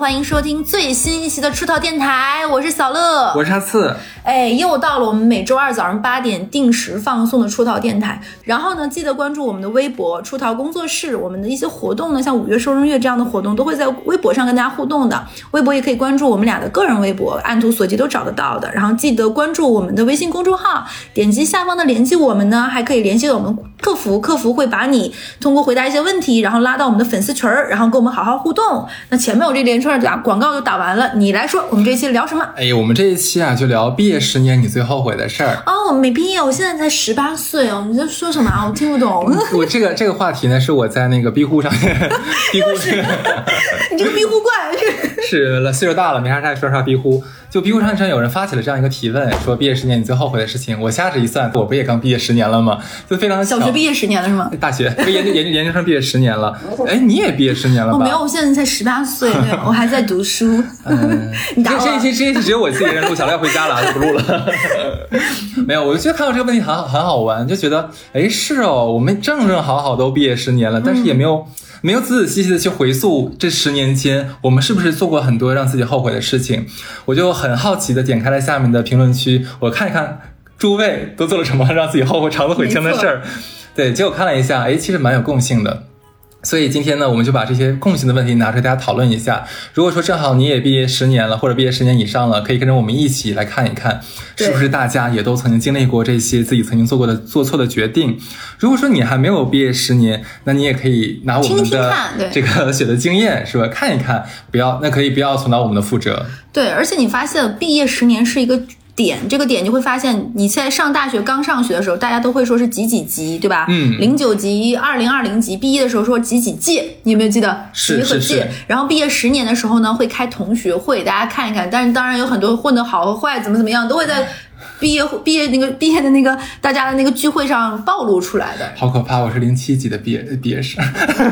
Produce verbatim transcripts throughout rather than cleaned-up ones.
欢迎收听最新一期的出逃电台，我是小乐，我是阿次。哎，又到了我们每周二早上八点定时放送的出逃电台。然后呢，记得关注我们的微博出逃工作室，我们的一些活动呢，像五月收容月这样的活动都会在微博上跟大家互动的。微博也可以关注我们俩的个人微博，按图索骥都找得到的。然后记得关注我们的微信公众号，点击下方的联系我们呢，还可以联系到我们客服，客服会把你通过回答一些问题，然后拉到我们的粉丝群，然后跟我们好好互动。那前面我这连串广告就打完了，你来说我们这一期聊什么？哎，我们这一期啊就聊毕业十年你最后悔的事儿。哦，我没毕业，我现在才十八岁哦，你在说什么啊？我听不懂。我这个这个话题呢，是我在那个 B 乎上面，B 乎是，你这个 B 乎怪是了，岁数大了没啥事说啥 B 乎。就 B 乎上有人发起了这样一个提问，说毕业十年你最后悔的事情。我掐指一算，我不也刚毕业十年了吗？就非常小学毕业十年了是吗？大学研究研究研究生毕业十年了。哎，你也毕业十年了吧？我没有，我现在才十八岁，我还在读书。嗯，你打我。这一期这一期只有我自己一人录，小乐要回家了，就不录了。没有，我就觉得看到这个问题很好很好玩，就觉得哎是哦，我们正正好好都毕业十年了，但是也没有。嗯，没有仔仔细细的去回溯这十年间我们是不是做过很多让自己后悔的事情。我就很好奇的点开了下面的评论区，我看一看诸位都做了什么让自己后悔肠子悔青的事儿。对，结果看了一下，诶，其实蛮有共性的。所以今天呢，我们就把这些共性的问题拿出来大家讨论一下。如果说正好你也毕业十年了，或者毕业十年以上了，可以跟着我们一起来看一看，是不是大家也都曾经经历过这些自己曾经做过的做错的决定。如果说你还没有毕业十年，那你也可以拿我们的这个写的经验是吧，看一看，不要那可以不要重蹈我们的覆辙。对，而且你发现毕业十年是一个点，这个点就会发现你在上大学刚上学的时候大家都会说是几几级对吧，嗯，零九级二零二零级，毕业的时候说几几届，你有没有记得？是是是。然后毕业十年的时候呢会开同学会，大家看一看，但是当然有很多混得好和坏怎么怎么样都会在毕业毕业那个毕业的那个大家的那个聚会上暴露出来的。好可怕，我是零七级的毕业毕业生。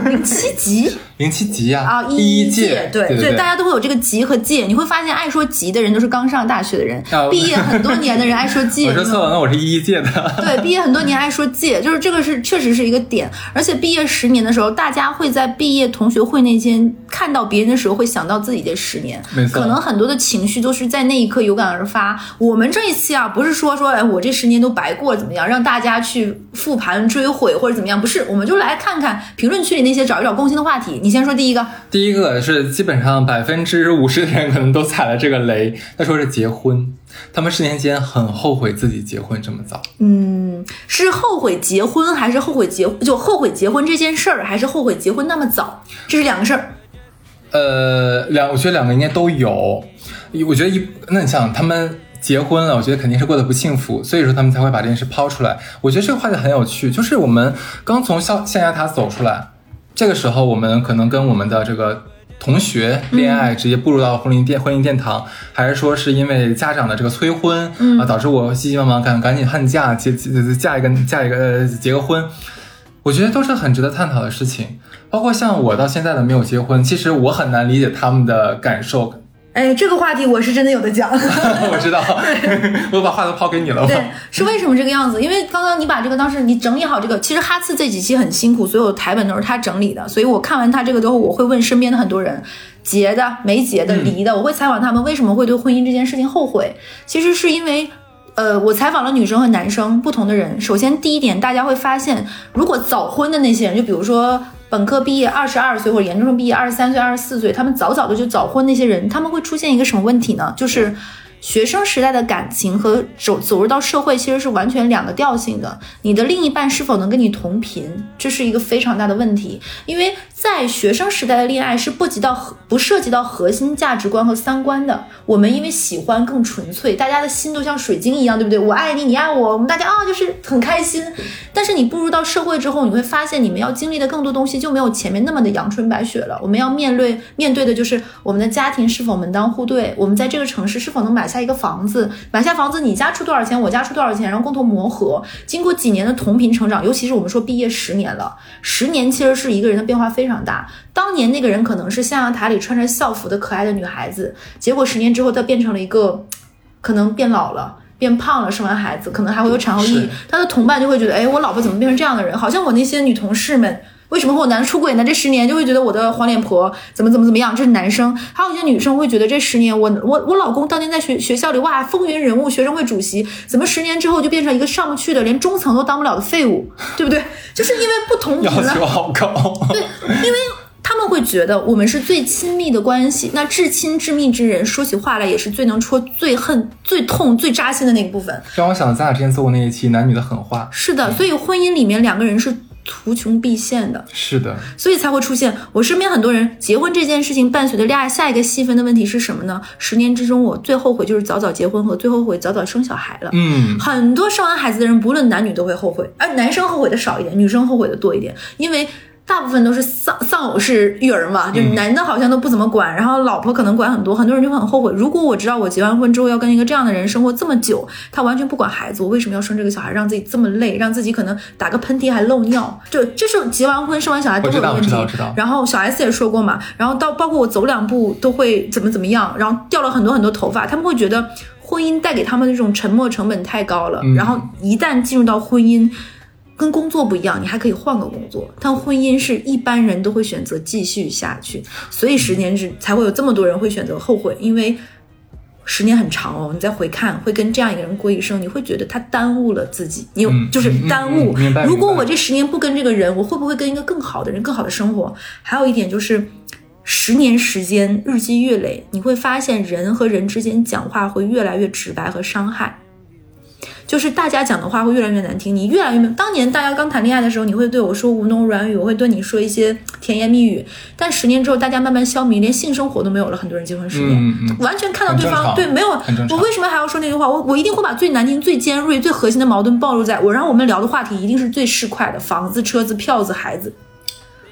零七级？零七级呀！啊，一一届，对对对，大家都会有这个级和届。你会发现，爱说级的人都是刚上大学的人，啊，毕业很多年的人爱说届。我说错了，那我是一一届的。对，毕业很多年爱说届，就是这个是确实是一个点。而且毕业十年的时候，大家会在毕业同学会那天看到别人的时候，会想到自己的十年。没错，可能很多的情绪都是在那一刻有感而发。我们这一期啊，不是说说哎我这十年都白过怎么样，让大家去复盘追悔或者怎么样，不是，我们就来看看评论区里那些找一找共性的话题。你先说第一个。第一个是基本上百分之五十的人可能都踩了这个雷，他说是结婚，他们十年间很后悔自己结婚这么早。嗯，是后悔结婚还是后悔结就后悔结婚这件事儿，还是后悔结婚那么早？这是两个事儿。呃，两我觉得两个应该都有。我觉得一那你想他们。结婚了，我觉得肯定是过得不幸福，所以说他们才会把这件事抛出来。我觉得这个话题很有趣，就是我们刚从象牙塔走出来，这个时候我们可能跟我们的这个同学恋爱，直接步入到婚姻殿婚姻殿堂，还是说是因为家长的这个催婚，嗯，啊，导致我急急忙忙赶赶紧恨嫁结嫁一个嫁一个结个婚。我觉得都是很值得探讨的事情，包括像我到现在的没有结婚，其实我很难理解他们的感受。哎，这个话题我是真的有的讲。我知道我把话都抛给你了。对，是为什么这个样子？因为刚刚你把这个当时你整理好这个，其实哈次这几期很辛苦，所有台本都是他整理的，所以我看完他这个之后，我会问身边的很多人结的没结的离的，我会采访他们为什么会对婚姻这件事情后悔。其实是因为呃，我采访了女生和男生不同的人。首先第一点，大家会发现如果早婚的那些人，就比如说本科毕业二十二岁或者研究生毕业二十三岁、二十四岁，他们早早的就早婚那些人，他们会出现一个什么问题呢？就是学生时代的感情和走走入到社会其实是完全两个调性的。你的另一半是否能跟你同频，这是一个非常大的问题。因为在学生时代的恋爱是不及到不涉及到核心价值观和三观的。我们因为喜欢更纯粹，大家的心都像水晶一样，对不对？我爱你，你爱我，我们大家啊就是很开心。但是你步入到社会之后，你会发现你们要经历的更多东西就没有前面那么的阳春白雪了。我们要面对面对的就是我们的家庭是否门当户对，我们在这个城市是否能买下一个房子，买下房子你家出多少钱我家出多少钱，然后共同磨合，经过几年的同频成长。尤其是我们说毕业十年了，十年其实是一个人的变化非常大。当年那个人可能是象牙塔里穿着校服的可爱的女孩子，结果十年之后她变成了一个可能变老了变胖了，生完孩子可能还会有产后抑郁，她的同伴就会觉得哎，我老婆怎么变成这样的人，好像我那些女同事们为什么会有男出轨呢？这十年就会觉得我的黄脸婆怎么怎么怎么样，这是男生。还有一些女生会觉得这十年我我我老公当年在学学校里哇风云人物，学生会主席，怎么十年之后就变成一个上不去的连中层都当不了的废物，对不对？就是因为不同频了，要求好高。对，因为他们会觉得我们是最亲密的关系，那至亲至密之人说起话来也是最能戳最恨最痛最扎心的那个部分，让我想咱俩之前做过那一期男女的狠话。是的，所以婚姻里面两个人是图穷匕现的。是的，所以才会出现我身边很多人结婚这件事情伴随的恋爱下一个细分的问题是什么呢？十年之中我最后悔就是早早结婚和最后悔早早生小孩了。嗯，很多生完孩子的人不论男女都会后悔，而男生后悔的少一点，女生后悔的多一点，因为大部分都是丧丧偶式育儿嘛，就男的好像都不怎么管、嗯、然后老婆可能管很多，很多人就很后悔，如果我知道我结完婚之后要跟一个这样的人生活这么久，他完全不管孩子，我为什么要生这个小孩，让自己这么累，让自己可能打个喷嚏还漏尿，就这是结完婚生完小孩都有问题。然后小 S 也说过嘛，然后到包括我走两步都会怎么怎么样，然后掉了很多很多头发，他们会觉得婚姻带给他们的这种沉没成本太高了、嗯、然后一旦进入到婚姻，跟工作不一样，你还可以换个工作，但婚姻是一般人都会选择继续下去，所以十年之才会有这么多人会选择后悔，因为十年很长哦，你再回看，会跟这样一个人过一生，你会觉得他耽误了自己，你有、嗯、就是耽误、嗯嗯嗯。如果我这十年不跟这个人，我会不会跟一个更好的人、更好的生活？还有一点就是，十年时间日积月累，你会发现人和人之间讲话会越来越直白和伤害。就是大家讲的话会越来越难听，你越来越没有。当年大家刚谈恋爱的时候，你会对我说吴侬软语，我会对你说一些甜言蜜语，但十年之后大家慢慢消弭，连性生活都没有了，很多人结婚十年、嗯嗯、完全看到对方对没有，我为什么还要说那句话，我我一定会把最难听最尖锐最核心的矛盾暴露在我，然后我们聊的话题一定是最市侩的房子车子票子孩子。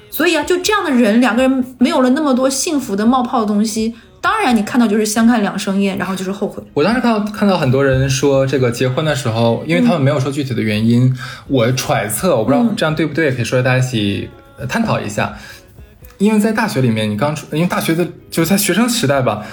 所以啊，就这样的人，两个人没有了那么多幸福的冒泡的东西，当然你看到就是相看两生厌，然后就是后悔。我当时看到看到很多人说这个结婚的时候，因为他们没有说具体的原因、嗯、我揣测，我不知道这样对不对、嗯、可以说大家一起探讨一下。因为在大学里面，你刚出因为大学的就是在学生时代吧，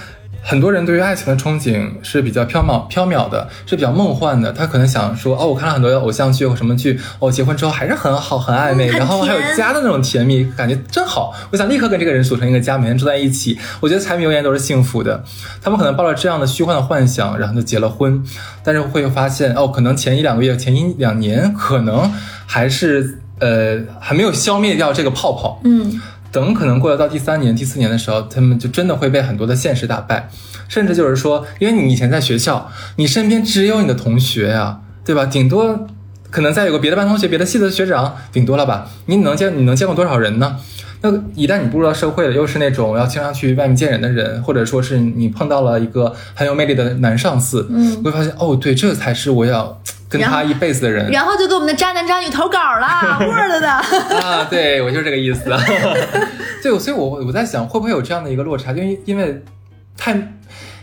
很多人对于爱情的憧憬是比较缥缈缥缈的，是比较梦幻的，他可能想说哦，我看了很多偶像剧或什么剧，哦，结婚之后还是很好很暧昧、嗯、很然后还有家的那种甜蜜感觉真好，我想立刻跟这个人组成一个家，每天住在一起，我觉得柴米油盐都是幸福的。他们可能抱着这样的虚幻的幻想，然后就结了婚，但是会发现哦，可能前一两个月前一两年可能还是呃还没有消灭掉这个泡泡，嗯，等可能过了到第三年第四年的时候，他们就真的会被很多的现实打败，甚至就是说因为你以前在学校，你身边只有你的同学啊，对吧，顶多可能再有个别的班同学别的系的学长，顶多了吧，你能见你能见过多少人呢？那一旦你步入到社会了，又是那种要经常去外面见人的人，或者说是你碰到了一个很有魅力的男上司，嗯，会发现哦，对，这才是我要跟他一辈子的人，然后就给我们的渣男渣女投稿了，Word 的啊，对，我就是这个意思。对，所以我我在想，会不会有这样的一个落差，就因为太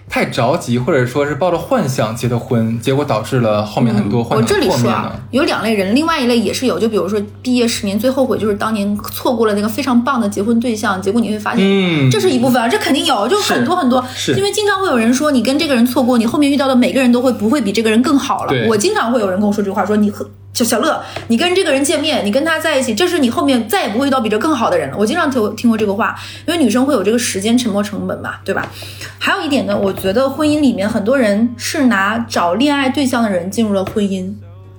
太着急，或者说是抱着幻想结的婚，结果导致了后面很多幻想、嗯。我这里说啊，有两类人，另外一类也是有，就比如说毕业十年最后悔就是当年错过了那个非常棒的结婚对象，结果你会发现，嗯，这是一部分，这肯定有，就很多很多，因为经常会有人说你跟这个人错过，你后面遇到的每个人都会不会比这个人更好了。我经常会有人跟我说这句话，说你和小小乐，你跟这个人见面，你跟他在一起，这是你后面再也不会遇到比这更好的人了。我经常听听过这个话，因为女生会有这个时间沉没成本嘛，对吧？还有一点呢，我觉得婚姻里面很多人是拿找恋爱对象的人进入了婚姻。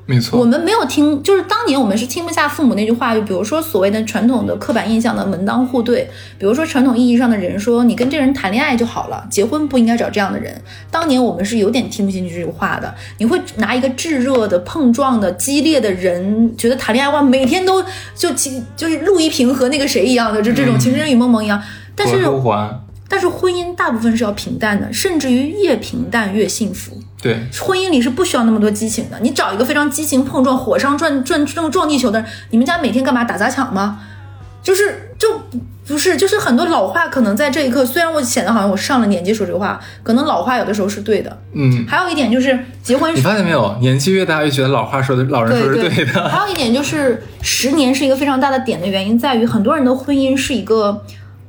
没错，我们没有听，就是当年我们是听不下父母那句话，就比如说所谓的传统的刻板印象的门当户对，比如说传统意义上的人说你跟这人谈恋爱就好了，结婚不应该找这样的人，当年我们是有点听不进去这句话的。你会拿一个炙热的碰撞的激烈的人觉得谈恋爱哇，每天都就就是陆一平和那个谁一样的，就这种情深与梦梦一样、嗯、但是但是婚姻大部分是要平淡的，甚至于越平淡越幸福。对，婚姻里是不需要那么多激情的，你找一个非常激情碰撞火上转转撞撞地球的，你们家每天干嘛打砸抢吗？就是就不是，就是很多老话可能在这一刻，虽然我显得好像我上了年纪说这话，可能老话有的时候是对的。嗯，还有一点就是结婚，你发现没有，年纪越大越觉得老话说的老人说是对的。对对，还有一点就是十年是一个非常大的点的原因在于，很多人的婚姻是一个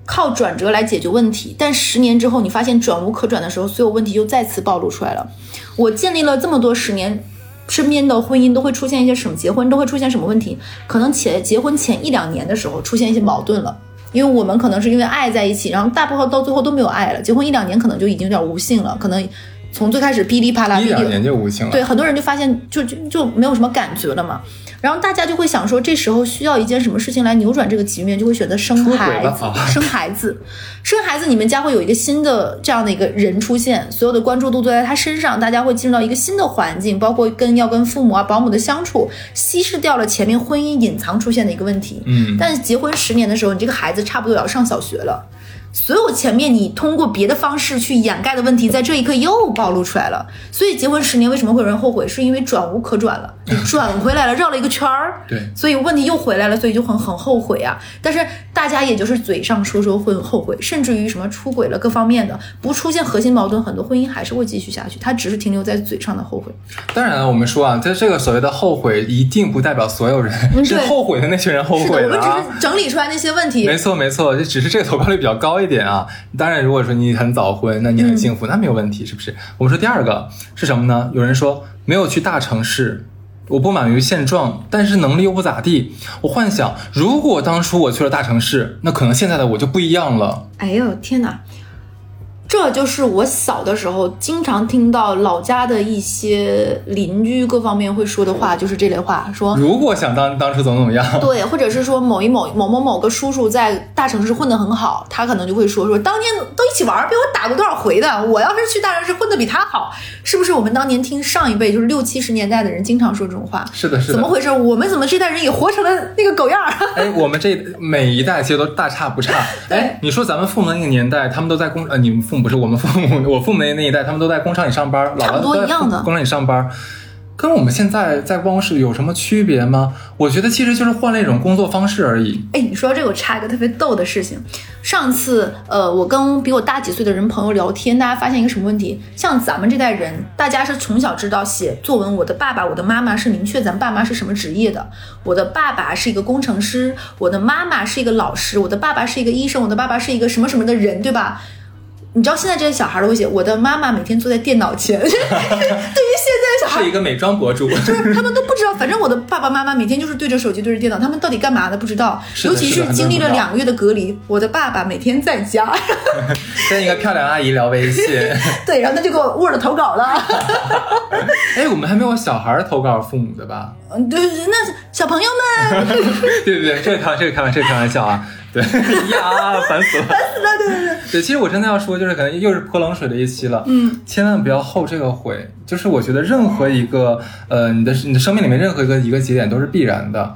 靠转折来解决问题，但十年之后你发现转无可转的时候，所有问题就再次暴露出来了。我建立了这么多十年身边的婚姻都会出现一些什么，结婚都会出现什么问题，可能前结婚前一两年的时候出现一些矛盾了，因为我们可能是因为爱在一起，然后大部分到最后都没有爱了，结婚一两年可能就已经有点无性了，可能从最开始噼里啪啦，一两年就无性了，对，很多人就发现就 就, 就没有什么感觉了嘛，然后大家就会想说这时候需要一件什么事情来扭转这个局面，就会选择生孩子生孩子生孩子你们家会有一个新的这样的一个人出现，所有的关注度都在他身上，大家会进入到一个新的环境，包括跟要跟父母啊保姆的相处，稀释掉了前面婚姻隐藏出现的一个问题。嗯，但是结婚十年的时候，你这个孩子差不多要上小学了，所有前面你通过别的方式去掩盖的问题在这一刻又暴露出来了。所以结婚十年为什么会有人后悔，是因为转无可转了，你转回来了，绕了一个圈儿，对，所以问题又回来了，所以就很很后悔啊。但是大家也就是嘴上说说会后悔，甚至于什么出轨了各方面的，不出现核心矛盾，很多婚姻还是会继续下去，它只是停留在嘴上的后悔。当然我们说啊，在这个所谓的后悔一定不代表所有人、嗯、是后悔的那些人后悔了、啊、我们只是整理出来那些问题，没错没错，这只是这个投稿率比较高一点啊。当然如果说你很早婚，那你很幸福、嗯、那没有问题，是不是？我们说第二个是什么呢？有人说没有去大城市，我不满于现状，但是能力又不咋地，我幻想如果当初我去了大城市，那可能现在的我就不一样了。哎呦天哪，这就是我小的时候经常听到老家的一些邻居各方面会说的话，就是这类话，说如果想当当初怎么怎么样，对，或者是说某一某某某某个叔叔在大城市混得很好，他可能就会说说当年都一起玩，被我打过多少回的，我要是去大城市混得比他好，是不是？我们当年听上一辈就是六七十年代的人经常说这种话，是的，是的，怎么回事？我们怎么这代人也活成了那个狗样？哎，我们这每一代其实都大差不差。哎，你说咱们父母那个年代，他们都在工呃，你们父母。不是我们父母，我父母那一代，他们都在工厂里上班，老都在工厂里上班，跟我们现在在办公室有什么区别吗？我觉得其实就是换了一种工作方式而已。哎，你说这个，我插一个特别逗的事情。上次呃，我跟比我大几岁的人朋友聊天，大家发现一个什么问题？像咱们这代人，大家是从小知道写作文，我的爸爸、我的妈妈是明确咱们爸妈是什么职业的。我的爸爸是一个工程师，我的妈妈是一个老师，我的爸爸是一个医生，我的爸爸是一个什么什么的人，对吧？你知道现在这些小孩都会写我的妈妈每天坐在电脑前对于现在小孩是一个美妆博主就是他们都不知道，反正我的爸爸妈妈每天就是对着手机对着电脑，他们到底干嘛的不知道，尤其是经历了两个月的隔离，我的爸爸每天在家跟一个漂亮阿姨聊微信对，然后他就给我 Word 投稿了哎，我们还没有小孩投稿父母的吧？对，那小朋友们对不对？这个这个开玩笑，这个开玩笑啊，对呀，烦死了，烦死了，对对对对。其实我真的要说，就是可能又是泼冷水的一期了，嗯，千万不要后这个悔。就是我觉得任何一个呃，你的你的生命里面任何一个一个节点都是必然的。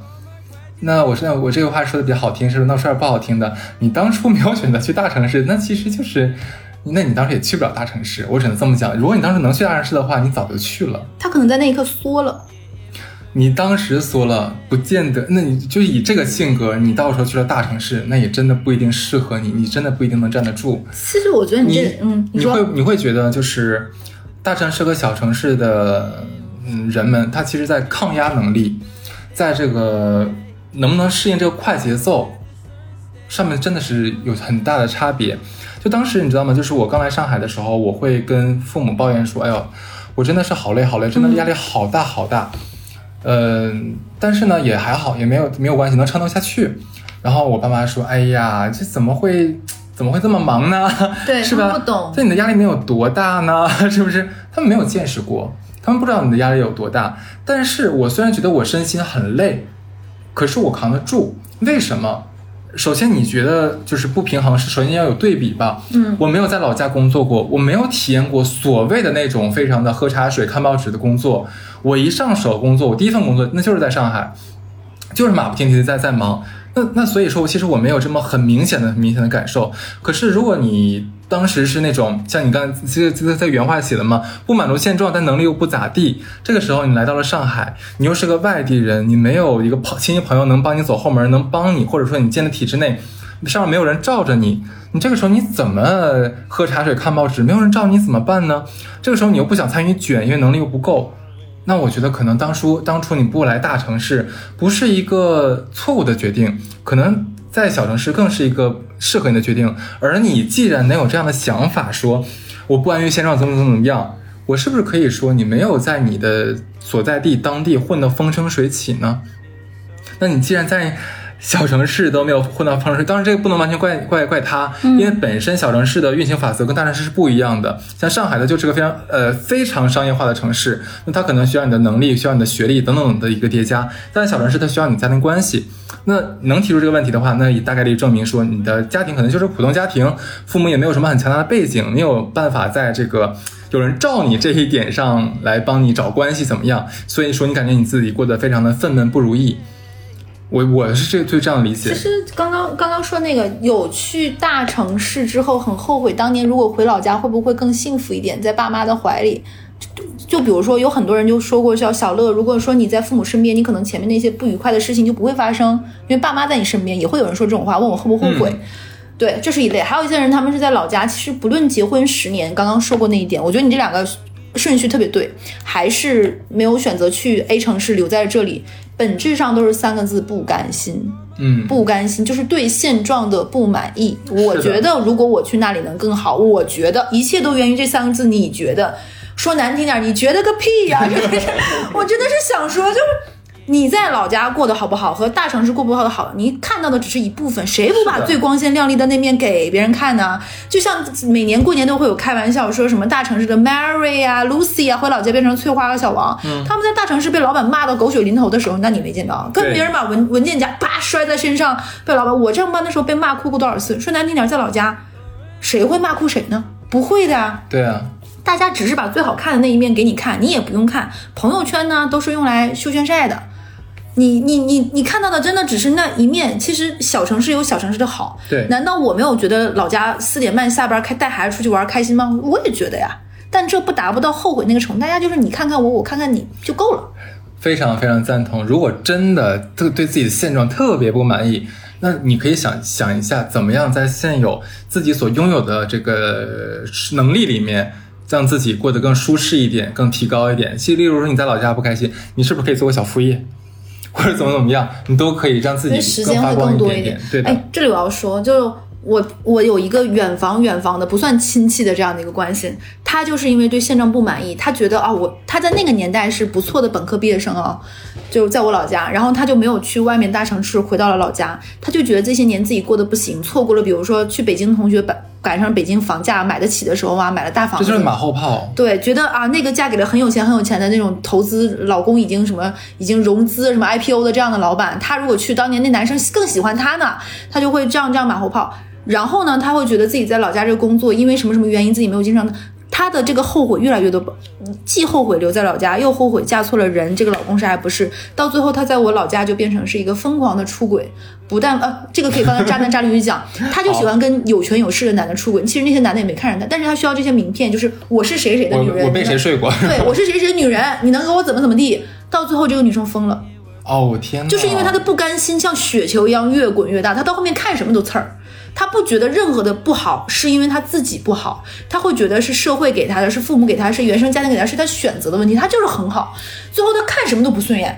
那我现在我这个话说的比较好听，是不是？那说点不好听的，你当初没有选择去大城市，那其实就是。那你当时也去不了大城市，我只能这么讲。如果你当时能去大城市的话，你早就去了。他可能在那一刻缩了，你当时缩了，不见得。那你就以这个性格，你到时候去了大城市，那也真的不一定适合你，你真的不一定能站得住。其实我觉得你这，嗯，你会你会觉得就是大城市和小城市的嗯人们，他其实在抗压能力，在这个能不能适应这个快节奏上面，真的是有很大的差别。就当时你知道吗，就是我刚来上海的时候，我会跟父母抱怨说，哎呦，我真的是好累好累，真的压力好大好大，嗯、呃，但是呢也还好，也没有没有关系，能撑得下去。然后我爸妈说，哎呀，这怎么会怎么会这么忙呢？对，是吧？不懂，这你的压力没有多大呢，是不是？他们没有见识过，他们不知道你的压力有多大。但是我虽然觉得我身心很累，可是我扛得住。为什么？首先你觉得就是不平衡，是首先要有对比吧。嗯，我没有在老家工作过，我没有体验过所谓的那种非常的喝茶水看报纸的工作。我一上手工作，我第一份工作那就是在上海，就是马不停蹄的在在忙。那那所以说其实我没有这么很明显的很明显的感受。可是如果你当时是那种像你刚才这个在原话写的嘛，不满足现状但能力又不咋地，这个时候你来到了上海，你又是个外地人，你没有一个亲戚朋友能帮你走后门，能帮你，或者说你建的体制内上面没有人罩着你，你这个时候你怎么喝茶水看报纸，没有人罩你怎么办呢？这个时候你又不想参与卷，因为能力又不够。那我觉得可能当初当初你不来大城市不是一个错误的决定，可能在小城市更是一个适合你的决定。而你既然能有这样的想法，说我不安于现状怎么怎么怎么样，我是不是可以说你没有在你的所在地当地混得风生水起呢？那你既然在小城市都没有混到风生水起，当然这个不能完全怪怪怪他，因为本身小城市的运行法则跟大城市是不一样的。像上海的就是个非常呃非常商业化的城市，那它可能需要你的能力，需要你的学历等等的一个叠加，但小城市它需要你家庭关系。那能提出这个问题的话，那也大概率证明说你的家庭可能就是普通家庭，父母也没有什么很强大的背景，没有办法在这个有人照你这一点上来帮你找关系怎么样，所以说你感觉你自己过得非常的愤懑不如意。我我是这就这样理解。其实刚刚刚刚说那个有去大城市之后很后悔当年如果回老家会不会更幸福一点，在爸妈的怀里，就比如说有很多人就说过小小乐，如果说你在父母身边，你可能前面那些不愉快的事情就不会发生，因为爸妈在你身边。也会有人说这种话，问我后不后悔、嗯对，这是一类。还有一些人他们是在老家，其实不论结婚十年，刚刚说过那一点，我觉得你这两个顺序特别对，还是没有选择去 A 城市留在这里，本质上都是三个字，不甘心。嗯，不甘心就是对现状的不满意。我觉得如果我去那里能更好，我觉得一切都源于这三个字。你觉得说难听点，你觉得个屁呀、啊、我真的是想说，就是你在老家过得好不好和大城市过不好的好，你看到的只是一部分，谁不把最光鲜亮丽的那面给别人看呢？就像每年过年都会有开玩笑说什么大城市的 Mary 啊 Lucy 啊回老家变成翠花和小王、嗯、他们在大城市被老板骂到狗血淋头的时候，那你没见到跟别人把文文件夹啪摔在身上被老板，我上班的时候被骂哭过多少次。说难听点，在老家谁会骂哭谁呢？不会的啊。对啊，大家只是把最好看的那一面给你看，你也不用看朋友圈呢，都是用来秀炫晒的。你你你你看到的真的只是那一面，其实小城市有小城市的好。对，难道我没有觉得老家四点半下班开带孩子出去玩开心吗？我也觉得呀，但这不达不到后悔那个程度，大家就是你看看我，我看看你就够了。非常非常赞同。如果真的对对自己的现状特别不满意，那你可以想想一下，怎么样在现有自己所拥有的这个能力里面，让自己过得更舒适一点，更提高一点。其实，例如说你在老家不开心，你是不是可以做个小副业？或者怎么怎么样，你都可以让自己更发光一点点。对的。哎，这里我要说，就我我有一个远房远房的不算亲戚的这样的一个关系，他就是因为对现状不满意，他觉得啊、哦，我他在那个年代是不错的本科毕业生啊、哦，就在我老家，然后他就没有去外面大城市，回到了老家，他就觉得这些年自己过得不行，错过了比如说去北京的同学把。赶上北京房价买得起的时候啊，买了大房子，这就是马后炮。对，觉得啊，那个嫁给了很有钱很有钱的那种投资老公，已经什么已经融资什么 I P O 的这样的老板，他如果去当年那男生更喜欢他呢，他就会这样这样马后炮。然后呢，他会觉得自己在老家这个工作，因为什么什么原因自己没有经常，他的这个后悔越来越多，既后悔留在老家，又后悔嫁错了人，这个老公是还不是，到最后他在我老家就变成是一个疯狂的出轨。不但呃，这个可以放在渣男渣女讲，他就喜欢跟有权有势的男的出轨。其实那些男的也没看上他，但是他需要这些名片，就是我是谁谁的女人，我, 我被谁睡过，对，我是谁谁女人，你能给我怎么怎么地。到最后这个女生疯了，哦天哪！就是因为她的不甘心像雪球一样越滚越大，她到后面看什么都刺儿，她不觉得任何的不好是因为她自己不好，她会觉得是社会给她的，是父母给她，是原生家庭给她，是她选择的问题，她就是很好，最后她看什么都不顺眼。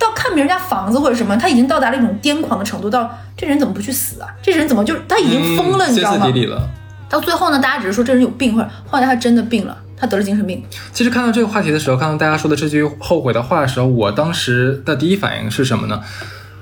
到看别人家房子或者什么，他已经到达了一种癫狂的程度，到这人怎么不去死啊，这人怎么就他已经疯了、嗯、你知道吗，歇斯底里了。到最后呢，大家只是说这人有病，或者后来他真的病了，他得了精神病。其实看到这个话题的时候，看到大家说的这句后悔的话的时候，我当时的第一反应是什么呢？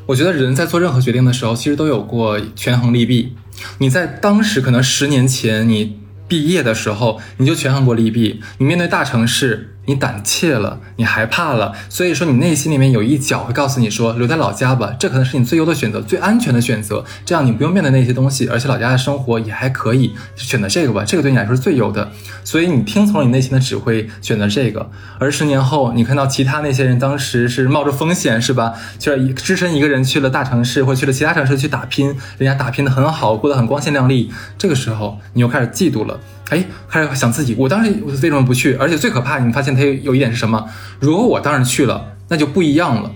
我觉得人在做任何决定的时候其实都有过权衡利弊。你在当时可能十年前你毕业的时候你就权衡过利弊，你面对大城市你胆怯了，你害怕了，所以说你内心里面有一角会告诉你说留在老家吧，这可能是你最优的选择，最安全的选择，这样你不用面对那些东西，而且老家的生活也还可以，选择这个吧，这个对你来说是最优的，所以你听从了你内心的指挥，选择这个。而十年后你看到其他那些人当时是冒着风险是吧，就是支撑一个人去了大城市或去了其他城市去打拼，人家打拼得很好，过得很光鲜亮丽，这个时候你又开始嫉妒了，哎，开始想自己，我当时我为什么不去？而且最可怕，你发现他有一点是什么？如果我当时去了，那就不一样了，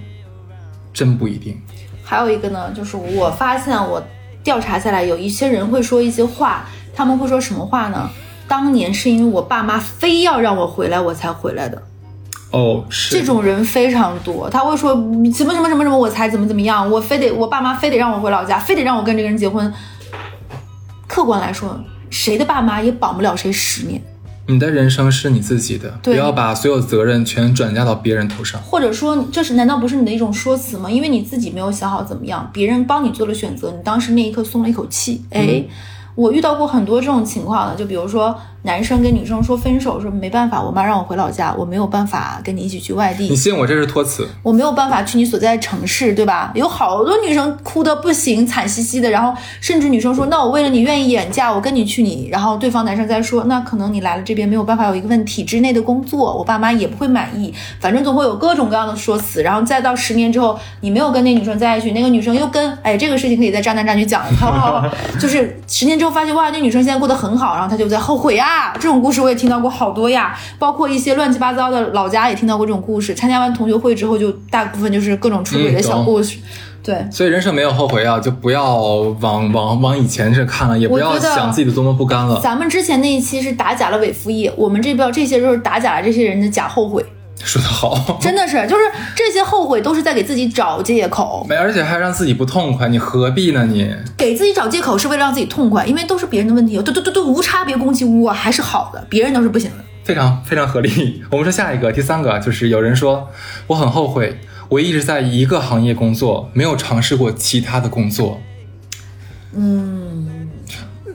真不一定。还有一个呢，就是我发现我调查下来，有一些人会说一些话，他们会说什么话呢？当年是因为我爸妈非要让我回来，我才回来的。哦，是这种人非常多，他会说什么什么什么什么，我才怎么怎么样，我非得我爸妈非得让我回老家，非得让我跟这个人结婚。客观来说。谁的爸妈也绑不了谁十年，你的人生是你自己的，不要把所有责任全转嫁到别人头上，或者说这是难道不是你的一种说辞吗？因为你自己没有想好怎么样，别人帮你做了选择，你当时那一刻松了一口气。哎、嗯，我遇到过很多这种情况的，就比如说男生跟女生说分手，说没办法，我妈让我回老家，我没有办法跟你一起去外地，你信我这是托词，我没有办法去你所在的城市，对吧？有好多女生哭得不行，惨兮兮的，然后甚至女生说那我为了你愿意远嫁，我跟你去你，然后对方男生在说那可能你来了这边没有办法有一个份体制内的工作，我爸妈也不会满意，反正总会有各种各样的说辞，然后再到十年之后你没有跟那女生在一起，那个女生又跟，哎，这个事情可以在渣男渣女讲，好好好，就是十年之后发现哇那女生现在过得很好，然后她就在后悔呀、啊啊，这种故事我也听到过好多呀，包括一些乱七八糟的老家也听到过这种故事，参加完同学会之后就大部分就是各种出轨的小故事、嗯、对，所以人生没有后悔啊，就不要往往往以前这看了，也不要想自己的多么不甘了。咱们之前那一期是打假了伪夫业，我们这边这些就是打假了这些人的假后悔，说得好，真的是，就是这些后悔都是在给自己找借口，没，而且还让自己不痛快，你何必呢？你给自己找借口是为了让自己痛快，因为都是别人的问题，对对对对，无差别攻击我还是好的，别人都是不行的，非常非常合理。我们说下一个，第三个就是有人说我很后悔，我一直在一个行业工作，没有尝试过其他的工作。嗯，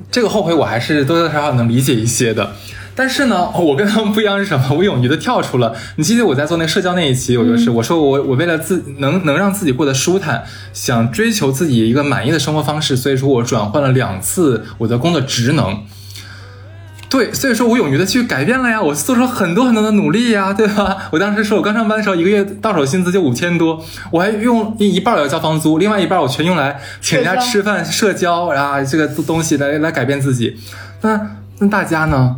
这个后悔我还是多多少少能理解一些的。但是呢，我跟他们不一样是什么？我勇于的跳出了。你记得我在做那个社交那一期，我就是、嗯、我说我我为了自能能让自己过得舒坦，想追求自己一个满意的生活方式，所以说我转换了两次我的工作职能。对，所以说我勇于的去改变了呀，我做出了很多很多的努力呀，对吧？我当时说我刚上班的时候，一个月到手薪资就五千多，我还用一半要交房租，另外一半我全用来请人家吃饭、社交啊这个东西来来改变自己。那那大家呢？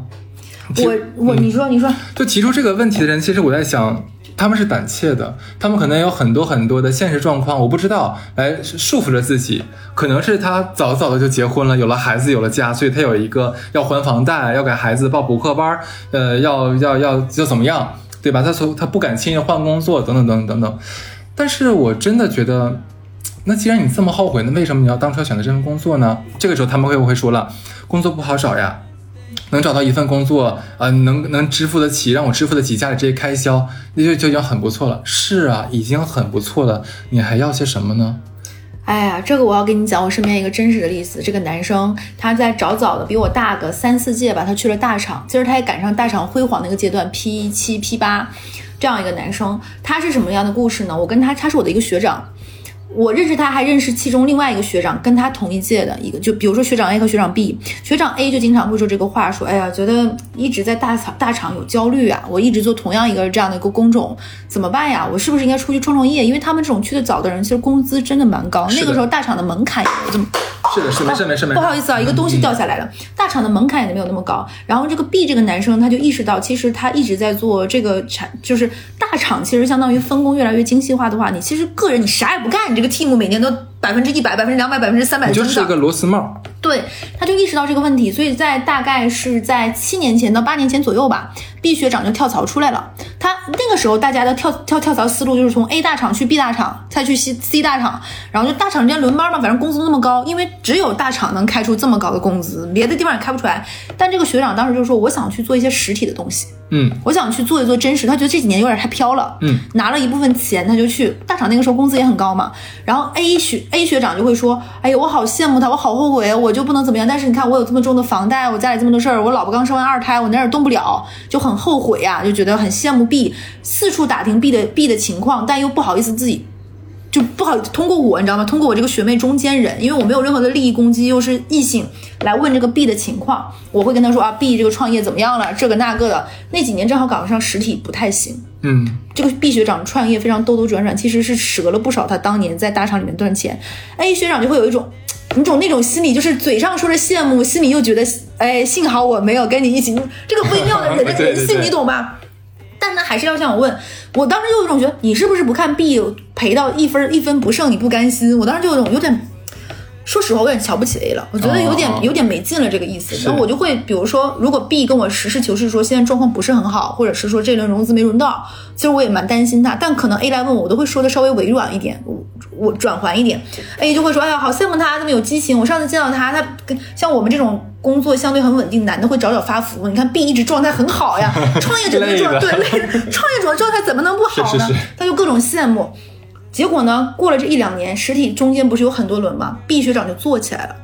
我我你说你说、嗯，就提出这个问题的人，其实我在想，他们是胆怯的，他们可能有很多很多的现实状况，我不知道来束缚着自己。可能是他早早的就结婚了，有了孩子，有了家，所以他有一个要还房贷，要给孩子报补课班，呃，要要要要怎么样，对吧？他从他不敢轻易换工作，等等等等等等。但是我真的觉得，那既然你这么后悔，那为什么你要当初选择这份工作呢？这个时候他们会不会说了，工作不好找呀？能找到一份工作，呃，能能支付得起，让我支付得起家里这些开销，那就就已经很不错了。是啊，已经很不错了，你还要些什么呢？哎呀，这个我要跟你讲，我身边一个真实的例子。这个男生他在早早的比我大个三四届吧，他去了大厂，其实他也赶上大厂辉煌那个阶段 ，P 七 P 八 这样一个男生，他是什么样的故事呢？我跟他，他是我的一个学长。我认识他，还认识其中另外一个学长，跟他同一届的一个，就比如说学长 A 和学长 B， 学长 A 就经常会说这个话，说哎呀，觉得一直在大厂大厂有焦虑啊，我一直做同样一个这样的一个工种，怎么办呀？我是不是应该出去创创业？因为他们这种去的早的人，其实工资真的蛮高，那个时候大厂的门槛也这么。是的，是的，是没事没事。不好意思啊，一个东西掉下来了，嗯、大厂的门槛也没有那么高。然后这个 B 这个男生他就意识到，其实他一直在做这个产，就是大厂其实相当于分工越来越精细化的话，你其实个人你啥也不干，你这个 team 每年都百分之一百、百分之两百、百分之三百，就是一个螺丝帽。对，他就意识到这个问题，所以在大概是在七年前到八年前左右吧 ，B 学长就跳槽出来了。他那个时候大家的跳跳跳槽思路就是从 A 大厂去 B 大厂，再去 C, C 大厂，然后就大厂人家轮班嘛，反正工资那么高，因为只有大厂能开出这么高的工资，别的地方也开不出来。但这个学长当时就说，我想去做一些实体的东西，嗯，我想去做一做真实。他觉得这几年有点太飘了，嗯，拿了一部分钱他就去大厂，那个时候工资也很高嘛。然后 A 学 A 学长就会说，哎呀，我好羡慕他，我好后悔，我就不能怎么样。但是你看，我有这么重的房贷，我家里这么多事儿，我老婆刚生完二胎，我哪儿动不了，就很后悔呀、啊，就觉得很羡慕 B， 四处打听 B 的 B 的情况，但又不好意思自己。就不好通过我，你知道吗？通过我这个学妹中间人，因为我没有任何的利益攻击，又是异性来问这个 B 的情况，我会跟他说啊 ，B 这个创业怎么样了？这个那个的，那几年正好赶上实体不太行。嗯，这个 B 学长创业非常兜兜转转，其实是折了不少他当年在大厂里面赚钱。A 学长就会有一种。你种那种心理，就是嘴上说着羡慕，心里又觉得哎，幸好我没有跟你一起，这个微妙的人的人性，你懂吧？但他还是要向我问，我当时就有一种觉得，你是不是不看 B 赔到一分一分不剩，你不甘心？我当时就有一种有点说实话我有点瞧不起 A 了，我觉得有点、哦、有点没劲了这个意思。然后我就会比如说如果 B 跟我实事求是说现在状况不是很好，或者是说这轮融资没融到，其实我也蛮担心他，但可能 A 来问我我都会说的稍微委婉一点，我我转还一点。 A 就会说哎呀好羡慕他这么有激情，我上次见到他他像我们这种工作相对很稳定，男的会找找发福，你看 B 一直状态很好呀，创业者的状态对创业者的状态怎么能不好呢？是是是，他就各种羡慕。结果呢过了这一两年，实体中间不是有很多轮吗？ B 学长就做起来了，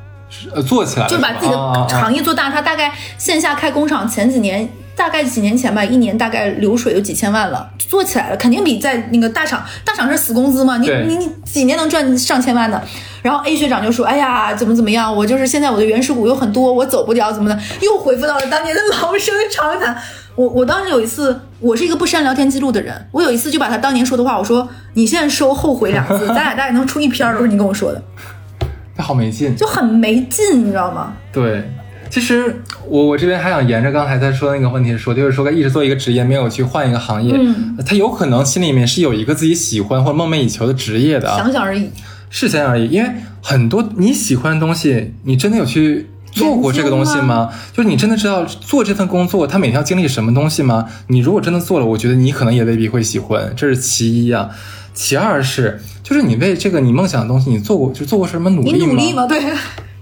呃，做起来了，就把自己的行业做大、啊、他大概线下开工厂前几年大概几年前吧，一年大概流水有几千万了，做起来了，肯定比在那个大厂，大厂是死工资嘛，你你你几年能赚上千万的。然后 A 学长就说哎呀怎么怎么样，我就是现在我的原始股有很多，我走不掉怎么的，又恢复到了当年的老生常谈。我我当时有一次，我是一个不删聊天记录的人，我有一次就把他当年说的话，我说你现在收后悔两次，咱俩大概能出一篇都是你跟我说的。他好没劲，就很没劲，你知道吗？对。其实我我这边还想沿着刚才在说的那个问题说，就是说一直做一个职业没有去换一个行业、嗯、他有可能心里面是有一个自己喜欢或梦寐以求的职业的、啊、想想而已，是想想而已。因为很多你喜欢的东西你真的有去做过这个东西 吗, 吗？就是你真的知道做这份工作他每天要经历什么东西吗？你如果真的做了，我觉得你可能也未必会喜欢，这是其一啊。其二是就是你为这个你梦想的东西你做过，就做过什么努力吗？你努力吗？对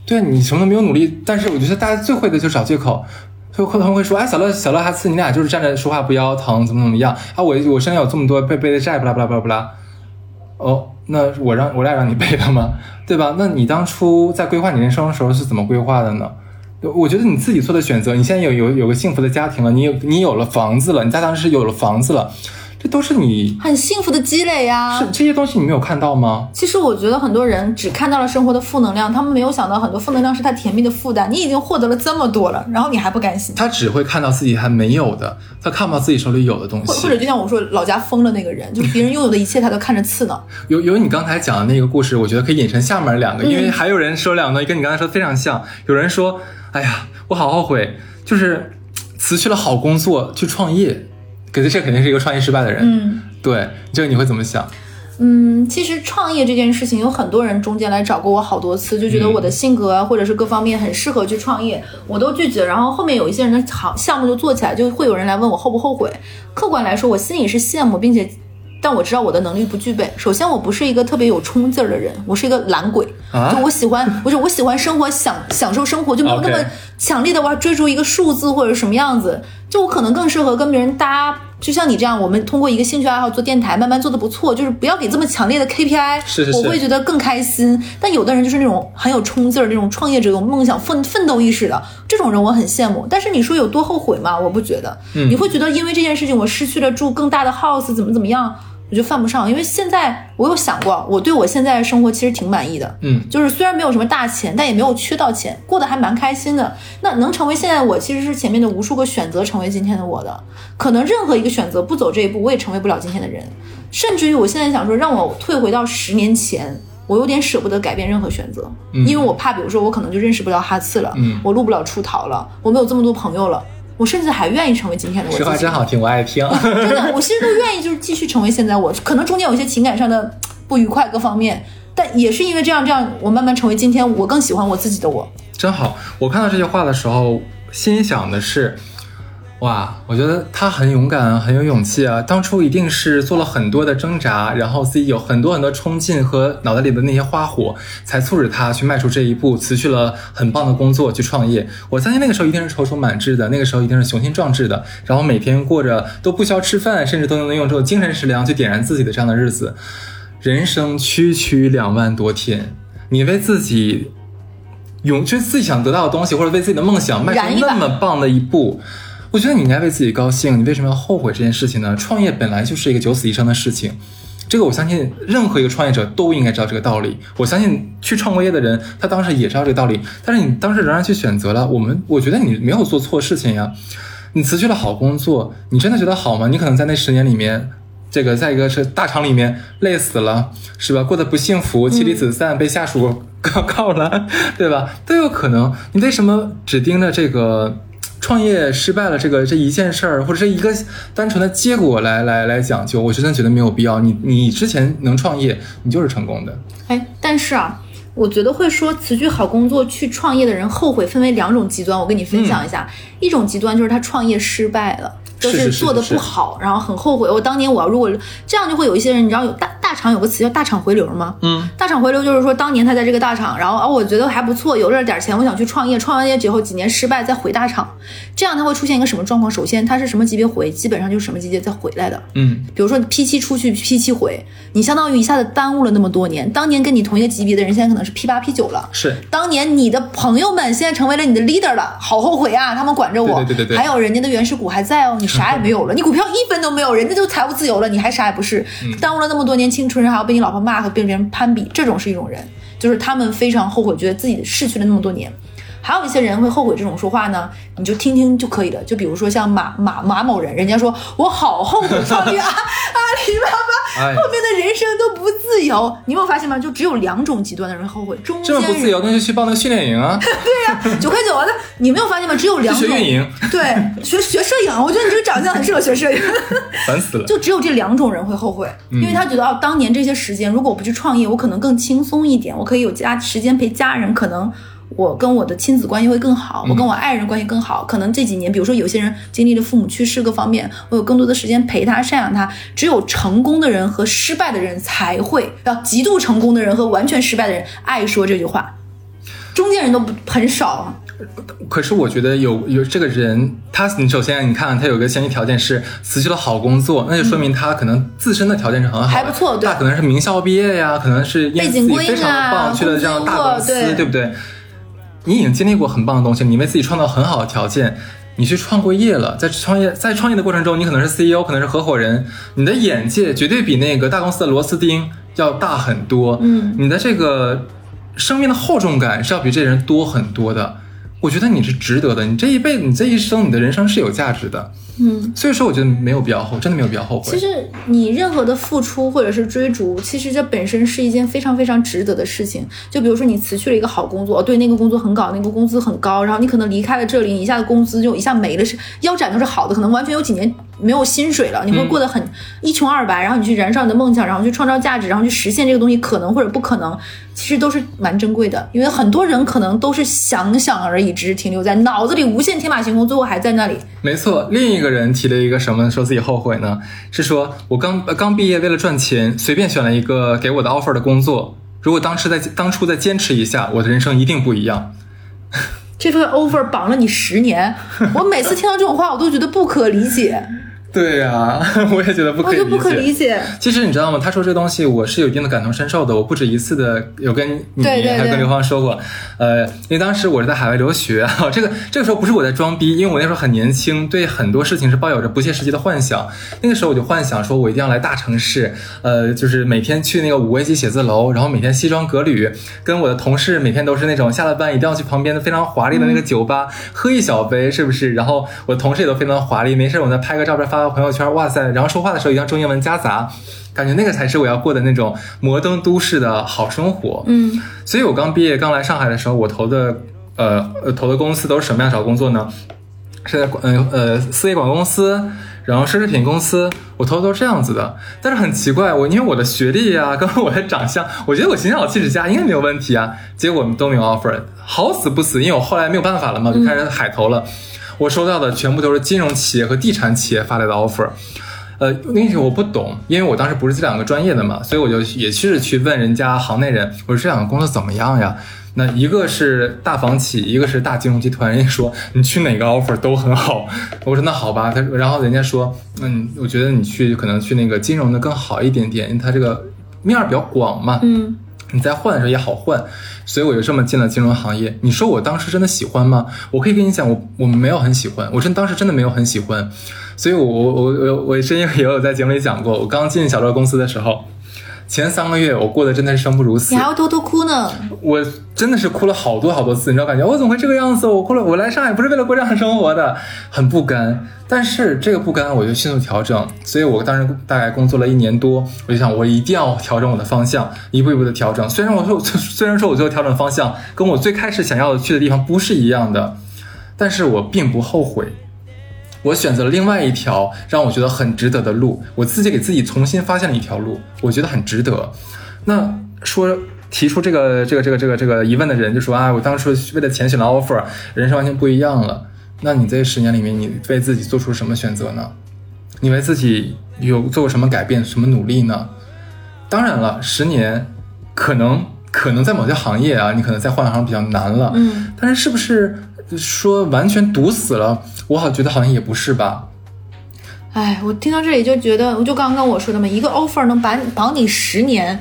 对，你什么都没有努力。但是我觉得大家最会的就是找借口，所以他们会说哎小乐小乐哈次你俩就是站着说话不腰疼怎么怎么样啊，我我身上有这么多背背的债不啦不啦不啦不啦。哦，那我让我俩让你背了吗？对吧？那你当初在规划你人生的时候是怎么规划的呢？我觉得你自己做的选择，你现在有有有个幸福的家庭了，你有你有了房子了，你在当时有了房子了。这都是你很幸福的积累呀，是这些东西你没有看到吗？其实我觉得很多人只看到了生活的负能量，他们没有想到很多负能量是他甜蜜的负担。你已经获得了这么多了，然后你还不甘心。他只会看到自己还没有的，他看不到自己手里有的东西。或者就像我说老家疯了那个人，就是别人拥有的一切他都看着刺挠。有有你刚才讲的那个故事，我觉得可以引申下面两个，因为还有人说两个跟你刚才说非常像。有人说哎呀我好后悔，就是辞去了好工作去创业，可是这肯定是一个创业失败的人。嗯，对，这个你会怎么想？嗯，其实创业这件事情有很多人中间来找过我好多次，就觉得我的性格啊，或者是各方面很适合去创业，我都拒绝。然后后面有一些人的好项目就做起来，就会有人来问我后不后悔。客观来说，我心里是羡慕，并且，但我知道我的能力不具备。首先，我不是一个特别有冲劲儿的人，我是一个懒鬼。啊、就我喜欢，不是我喜欢生活，享享受生活，就没有那么强烈的我要追逐一个数字或者什么样子。就我可能更适合跟别人搭，就像你这样，我们通过一个兴趣爱好做电台，慢慢做得不错，就是不要给这么强烈的 K P I， 是是是，我会觉得更开心。但有的人就是那种很有冲劲儿，那种创业者有梦想、奋奋斗意识的这种人，我很羡慕。但是你说有多后悔吗？我不觉得。嗯、你会觉得因为这件事情我失去了住更大的 house， 怎么怎么样？我就犯不上，因为现在我有想过，我对我现在的生活其实挺满意的，嗯，就是虽然没有什么大钱，但也没有缺到钱，过得还蛮开心的。那能成为现在我，其实是前面的无数个选择成为今天的我的。可能任何一个选择不走这一步，我也成为不了今天的人。甚至于我现在想说，让我退回到十年前，我有点舍不得改变任何选择，嗯，因为我怕，比如说我可能就认识不了哈次了，嗯，我录不了出逃了，我没有这么多朋友了。我甚至还愿意成为今天的我。实话真好听，我爱听。真的，我其实都愿意就是继续成为现在我。可能中间有一些情感上的不愉快各方面，但也是因为这样这样，我慢慢成为今天我更喜欢我自己的我。真好，我看到这句话的时候，心想的是，哇，我觉得他很勇敢，很有勇气啊！当初一定是做了很多的挣扎，然后自己有很多很多冲劲和脑袋里的那些花火，才促使他去迈出这一步，辞去了很棒的工作去创业。我相信那个时候一定是踌躇满志的，那个时候一定是雄心壮志的，然后每天过着都不需要吃饭，甚至都能用这种精神食粮去点燃自己的这样的日子。人生区区两万多天，你为自己永就是自己想得到的东西，或者为自己的梦想迈出那么棒的一步。我觉得你应该为自己高兴，你为什么要后悔这件事情呢？创业本来就是一个九死一生的事情，这个我相信任何一个创业者都应该知道这个道理。我相信去创过业的人，他当时也知道这个道理，但是你当时仍然去选择了，我们我觉得你没有做错事情呀。你辞去了好工作，你真的觉得好吗？你可能在那十年里面，这个在一个是大厂里面累死了，是吧？过得不幸福，妻离子散，被下属告告了，对吧？都有可能。你为什么只盯着这个创业失败了这个这一件事儿，或者这一个单纯的结果来来来讲究？我真的觉得没有必要。你你之前能创业，你就是成功的。哎，但是啊，我觉得会说辞去好工作去创业的人后悔分为两种极端，我跟你分享一下、嗯、一种极端就是他创业失败了，就是做的不好，是是是是，然后很后悔。我当年我要如果这样，就会有一些人，你知道有大大厂有个词叫大厂回流吗？嗯，大厂回流就是说当年他在这个大厂，然后啊、哦、我觉得还不错，有了点钱，我想去创业，创完业之后几年失败再回大厂，这样他会出现一个什么状况？首先他是什么级别回，基本上就是什么级别再回来的。嗯，比如说你 P 七 出去 P 七 回，你相当于一下子耽误了那么多年。当年跟你同一个级别的人，现在可能是 P 八 P 九 了。是，当年你的朋友们现在成为了你的 leader 了，好后悔啊！他们管着我，对对对对对，还有人家的原始股还在哦，你。啥也没有了，你股票一分都没有，人家就财务自由了，你还啥也不是，耽误了那么多年青春，还要被你老婆骂和被别人攀比，这种是一种人，就是他们非常后悔，觉得自己逝去了那么多年。还有一些人会后悔这种说话呢，你就听听就可以了，就比如说像马马马某人，人家说我好后悔创业阿里巴巴，后面的人生都不自由。你有没有发现吗？就只有两种极端的人后悔，中间这么不自由，那就去报那个训练营啊。对呀、啊，九块九啊！那你没有发现吗？只有两种。学运营。对，学学摄影，我觉得你这个长相很适合学摄影。烦死了。就只有这两种人会后悔，因为他觉得哦，当年这些时间，如果我不去创业，我可能更轻松一点，我可以有家时间陪家人，可能。我跟我的亲子关系会更好，我跟我爱人关系更好、嗯、可能这几年比如说有些人经历了父母去世各方面，我有更多的时间陪他赡养他。只有成功的人和失败的人才会，要极度成功的人和完全失败的人爱说这句话，中间人都很少啊。可是我觉得有有这个人，他你首先你看他有个先决条件是辞去了好工作，那就说明他可能自身的条件是很好，还不错，对，他可能是名校毕业呀、啊，可能是背景归因啊，非常棒，去了这样大公司，对，对不对？你已经经历过很棒的东西，你为自己创造很好的条件，你去创过业了，在创业在创业的过程中，你可能是 C E O， 可能是合伙人，你的眼界绝对比那个大公司的螺丝钉要大很多，嗯，你的这个生命的厚重感是要比这人多很多的。我觉得你是值得的，你这一辈子，你这一生，你的人生是有价值的。嗯，所以说我觉得没有必要后，真的没有必要后悔。其实你任何的付出或者是追逐，其实这本身是一件非常非常值得的事情。就比如说你辞去了一个好工作，对，那个工作很高，那个工资很高，然后你可能离开了这里，你一下子工资就一下没了，是腰斩都是好的，可能完全有几年没有薪水了，你会过得很一穷二白，然后你去燃烧你的梦想，然后去创造价值，然后去实现这个东西可能或者不可能，其实都是蛮珍贵的。因为很多人可能都是想想而已，只是停留在脑子里无限天马行空，最后还在那里。没错，另一个。一个人提了一个什么说自己后悔呢？是说我刚刚毕业，为了赚钱，随便选了一个给我的 offer 的工作。如果当时在当初再坚持一下，我的人生一定不一样。这份 offer 绑了你十年，我每次听到这种话，我都觉得不可理解。对呀、啊，我也觉得不可理解，我就不可理解。其实你知道吗？他说这个东西，我是有一定的感同身受的。我不止一次的有跟你，对对对，还有跟刘芳说过。呃，因为当时我是在海外留学，这个这个时候不是我在装逼，因为我那时候很年轻，对很多事情是抱有着不切实际的幻想。那个时候我就幻想说，我一定要来大城市，呃，就是每天去那个五 A 级写字楼，然后每天西装革履，跟我的同事每天都是那种下了班一定要去旁边的非常华丽的那个酒吧、嗯、喝一小杯，是不是？然后我同事也都非常华丽，没事我再拍个照片发。朋友圈，哇塞，然后说话的时候一定要中英文夹杂，感觉那个才是我要过的那种摩登都市的好生活。嗯，所以我刚毕业刚来上海的时候，我投的呃投的公司都是什么样找工作呢？是在呃呃私营广告公司，然后奢侈品公司，我投的都是这样子的。但是很奇怪，我因为我的学历啊，跟我的长相，我觉得我形象好气质佳，应该没有问题啊，结果都没有 offer， 好死不死，因为我后来没有办法了嘛，就开始海投了。嗯，我收到的全部都是金融企业和地产企业发来的 offer， 呃，那时候我不懂，因为我当时不是这两个专业的嘛，所以我就也是去问人家行内人，我说这两个工作怎么样呀？那一个是大房企，一个是大金融集团，人家说你去哪个 offer 都很好，我说那好吧，他然后人家说，嗯，我觉得你去可能去那个金融的更好一点点，因为它这个面比较广嘛，嗯。你再换的时候也好换，所以我就这么进了金融行业。你说我当时真的喜欢吗？我可以跟你讲，我我没有很喜欢，我真当时真的没有很喜欢。所以我我我我我真也有在节目里讲过，我刚进小乐公司的时候，前三个月我过得真的是生不如死。你还要偷偷哭呢？我真的是哭了好多好多次，你知道感觉我怎么会这个样子？我哭了，我来上海不是为了过这样的生活的，很不甘。但是这个不甘我就迅速调整，所以我当时大概工作了一年多，我就想我一定要调整我的方向，一步一步的调整。虽然我说，虽然说我最后调整方向跟我最开始想要去的地方不是一样的，但是我并不后悔。我选择了另外一条让我觉得很值得的路，我自己给自己重新发现了一条路，我觉得很值得。那说提出这个这个这个这个这个疑问的人就说啊，我当初为了钱选了 offer， 人生完全不一样了。那你这十年里面，你为自己做出什么选择呢？你为自己有做过什么改变、什么努力呢？当然了，十年可能可能在某些行业啊，你可能在换行比较难了，嗯，但是是不是说完全堵死了？我好觉得好像也不是吧。哎，我听到这里就觉得，我就刚刚我说的嘛，一个 offer 能绑绑你十年，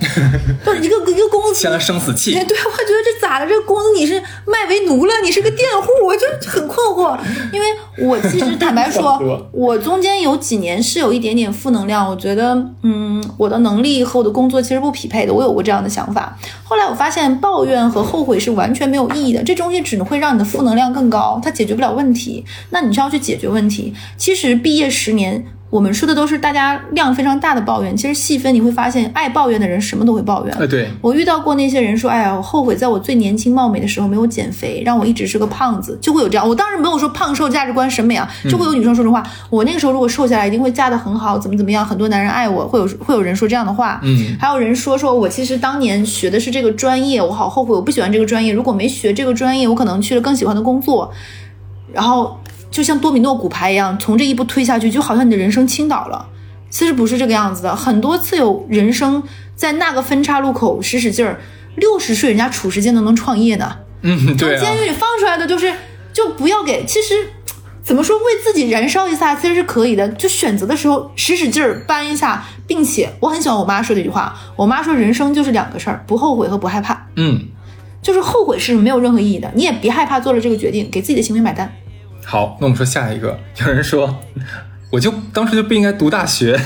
不是一个一个公司像生死器。对，我觉得这咋了？这公司你是卖为奴了？你是个佃户？我就很困惑，因为我其实坦白说，我中间有几年是有一点点负能量，我觉得，嗯，我的能力和我的工作其实不匹配的，我有过这样的想法。后来我发现，抱怨和后悔是完全没有意义的，这东西只会让你的负能量更高，它解决不了问题。那你就要去解决问题。其实毕业十年。我们说的都是大家量非常大的抱怨，其实细分你会发现，爱抱怨的人什么都会抱怨。哎，对，我遇到过那些人说，哎呀，我后悔在我最年轻貌美的时候没有减肥，让我一直是个胖子，就会有这样。我当时没有说胖瘦价值观审美啊，就会有女生说这话，嗯，我那个时候如果瘦下来一定会嫁得很好，怎么怎么样，很多男人爱我，会有会有人说这样的话。嗯，还有人说说我其实当年学的是这个专业，我好后悔，我不喜欢这个专业，如果没学这个专业，我可能去了更喜欢的工作，然后。就像多米诺骨牌一样，从这一步推下去，就好像你的人生倾倒了。其实不是这个样子的，很多次有人生在那个分岔路口使使劲儿。六十岁人家褚时健都能创业呢，嗯，对啊。从监狱里放出来的就是，就不要给。其实怎么说，为自己燃烧一下其实是可以的。就选择的时候使使劲儿搬一下，并且我很喜欢我妈说的一句话，我妈说人生就是两个事儿，不后悔和不害怕。嗯，就是后悔是没有任何意义的，你也别害怕做了这个决定，给自己的行为买单。好，那我们说下一个。有人说，我就当时就不应该读大学，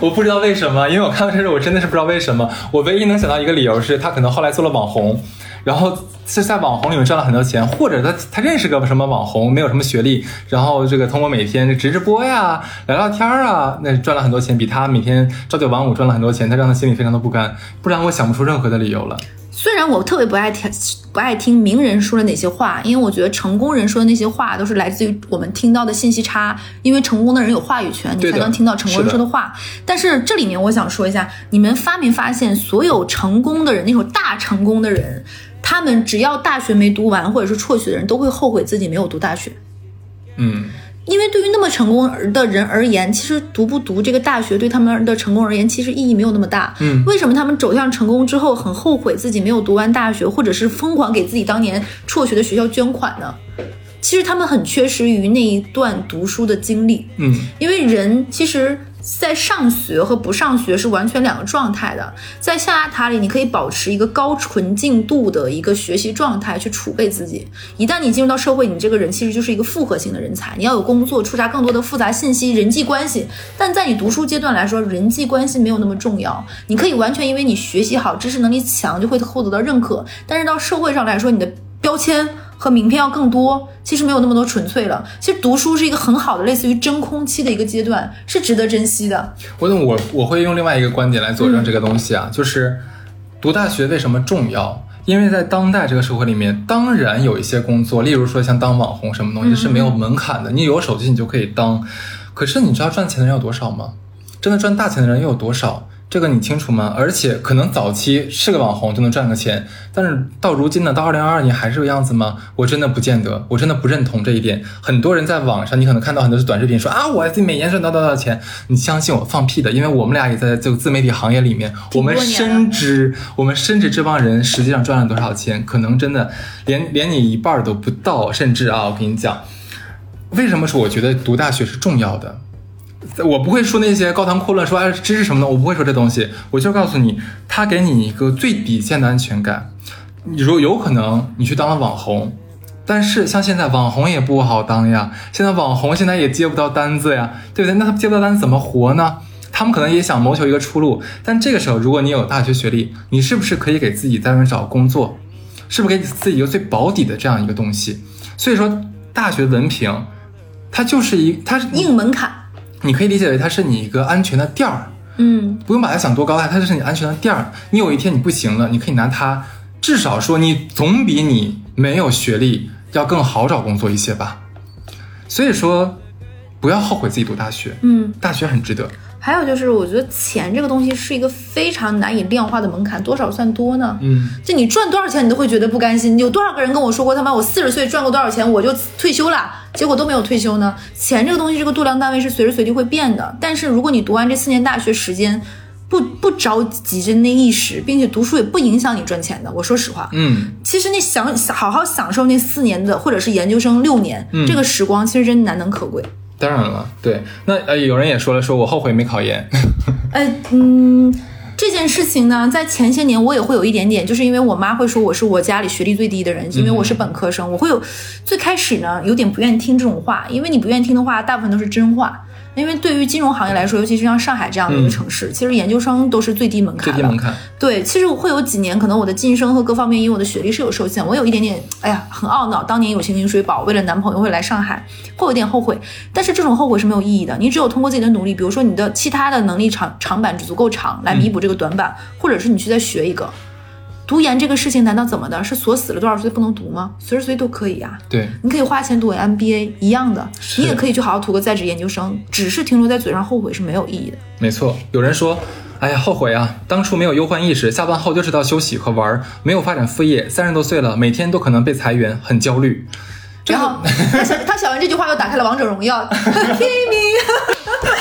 我不知道为什么，因为我看到这个，我真的是不知道为什么。我唯一能想到一个理由是，他可能后来做了网红，然后是在网红里面赚了很多钱，或者他他认识个什么网红，没有什么学历，然后这个通过每天直直播呀、聊聊天啊，那赚了很多钱，比他每天朝九晚五赚了很多钱，他让他心里非常的不甘，不然我想不出任何的理由了。虽然我特别不爱听不爱听名人说的哪些话，因为我觉得成功人说的那些话都是来自于我们听到的信息差，因为成功的人有话语权，你才能听到成功人说的话。是的。但是这里面我想说一下，你们发没发现所有成功的人，那种大成功的人，他们只要大学没读完或者是辍学的人都会后悔自己没有读大学。嗯，因为对于那么成功的人而言，其实读不读这个大学对他们的成功而言其实意义没有那么大。嗯，为什么他们走向成功之后很后悔自己没有读完大学，或者是疯狂给自己当年辍学的学校捐款呢？其实他们很缺失于那一段读书的经历。嗯，因为人其实在上学和不上学是完全两个状态的。在象牙塔里，你可以保持一个高纯净度的一个学习状态去储备自己。一旦你进入到社会，你这个人其实就是一个复合型的人才，你要有工作，触达更多的复杂信息、人际关系。但在你读书阶段来说，人际关系没有那么重要，你可以完全因为你学习好、知识能力强就会获得到认可。但是到社会上来说，你的标签和名片要更多，其实没有那么多纯粹了。其实读书是一个很好的类似于真空期的一个阶段，是值得珍惜的。我我我会用另外一个观点来佐证这个东西啊，嗯，就是读大学为什么重要？因为在当代这个社会里面，当然有一些工作，例如说像当网红什么东西是没有门槛的，嗯，你有手机你就可以当。可是你知道赚钱的人有多少吗？真的赚大钱的人又有多少？这个你清楚吗？而且可能早期是个网红就能赚个钱，但是到如今呢，到二零二二年还是这个样子吗？我真的不见得，我真的不认同这一点。很多人在网上，你可能看到很多短视频说啊，我每年赚多少多少钱，你相信我，放屁的，因为我们俩也在这个自媒体行业里面，我们深知，我们深知这帮人实际上赚了多少钱，可能真的连连你一半都不到，甚至啊，我跟你讲，为什么说我觉得读大学是重要的？我不会说那些高谈阔论说哎知识什么的，我不会说这东西，我就告诉你，它给你一个最底线的安全感。你说有可能你去当了网红，但是像现在网红也不好当呀，现在网红现在也接不到单子呀，对不对？那他接不到单子怎么活呢？他们可能也想谋求一个出路，但这个时候如果你有大学学历，你是不是可以给自己在外面找工作，是不是给自己一个最保底的这样一个东西？所以说大学文凭它就是一它是硬门槛，你可以理解为它是你一个安全的垫儿，嗯，不用把它想多高大，它就是你安全的垫儿。你有一天你不行了，你可以拿它，至少说你总比你没有学历要更好找工作一些吧。所以说，不要后悔自己读大学，嗯，大学很值得。还有就是我觉得钱这个东西是一个非常难以量化的门槛，多少算多呢？嗯，就你赚多少钱你都会觉得不甘心，有多少个人跟我说过他妈我四十岁赚过多少钱我就退休了，结果都没有退休呢。钱这个东西这个度量单位是随时随地会变的，但是如果你读完这四年大学时间不不着急着那一时，并且读书也不影响你赚钱的，我说实话，嗯，其实你想好好享受那四年的或者是研究生六年、嗯、这个时光其实真难能可贵。当然了，对，那呃，有人也说了，说我后悔没考研。呃，嗯，这件事情呢，在前些年我也会有一点点，就是因为我妈会说我是我家里学历最低的人，因为我是本科生，我会有最开始呢有点不愿意听这种话，因为你不愿意听的话，大部分都是真话。因为对于金融行业来说，尤其是像上海这样的一个城市、嗯、其实研究生都是最低门槛的，最低门槛。对，其实会有几年可能我的晋升和各方面因为我的学历是有受限，我有一点点哎呀很懊恼，当年有情饮水饱，为了男朋友会来上海，会有点后悔。但是这种后悔是没有意义的，你只有通过自己的努力，比如说你的其他的能力 长, 长板足够长来弥补这个短板、嗯、或者是你去再学一个。读研这个事情难道怎么的？是锁死了多少岁不能读吗？随时随地都可以啊。对，你可以花钱读 M B A 一样的，你也可以去好好读个在职研究生，只是停留在嘴上后悔是没有意义的。没错，有人说，哎呀，后悔啊，当初没有忧患意识，下班后就知道休息和玩，没有发展副业，三十多岁了，每天都可能被裁员，很焦虑。然后他想他想完这句话又打开了王者荣耀，Kimi 对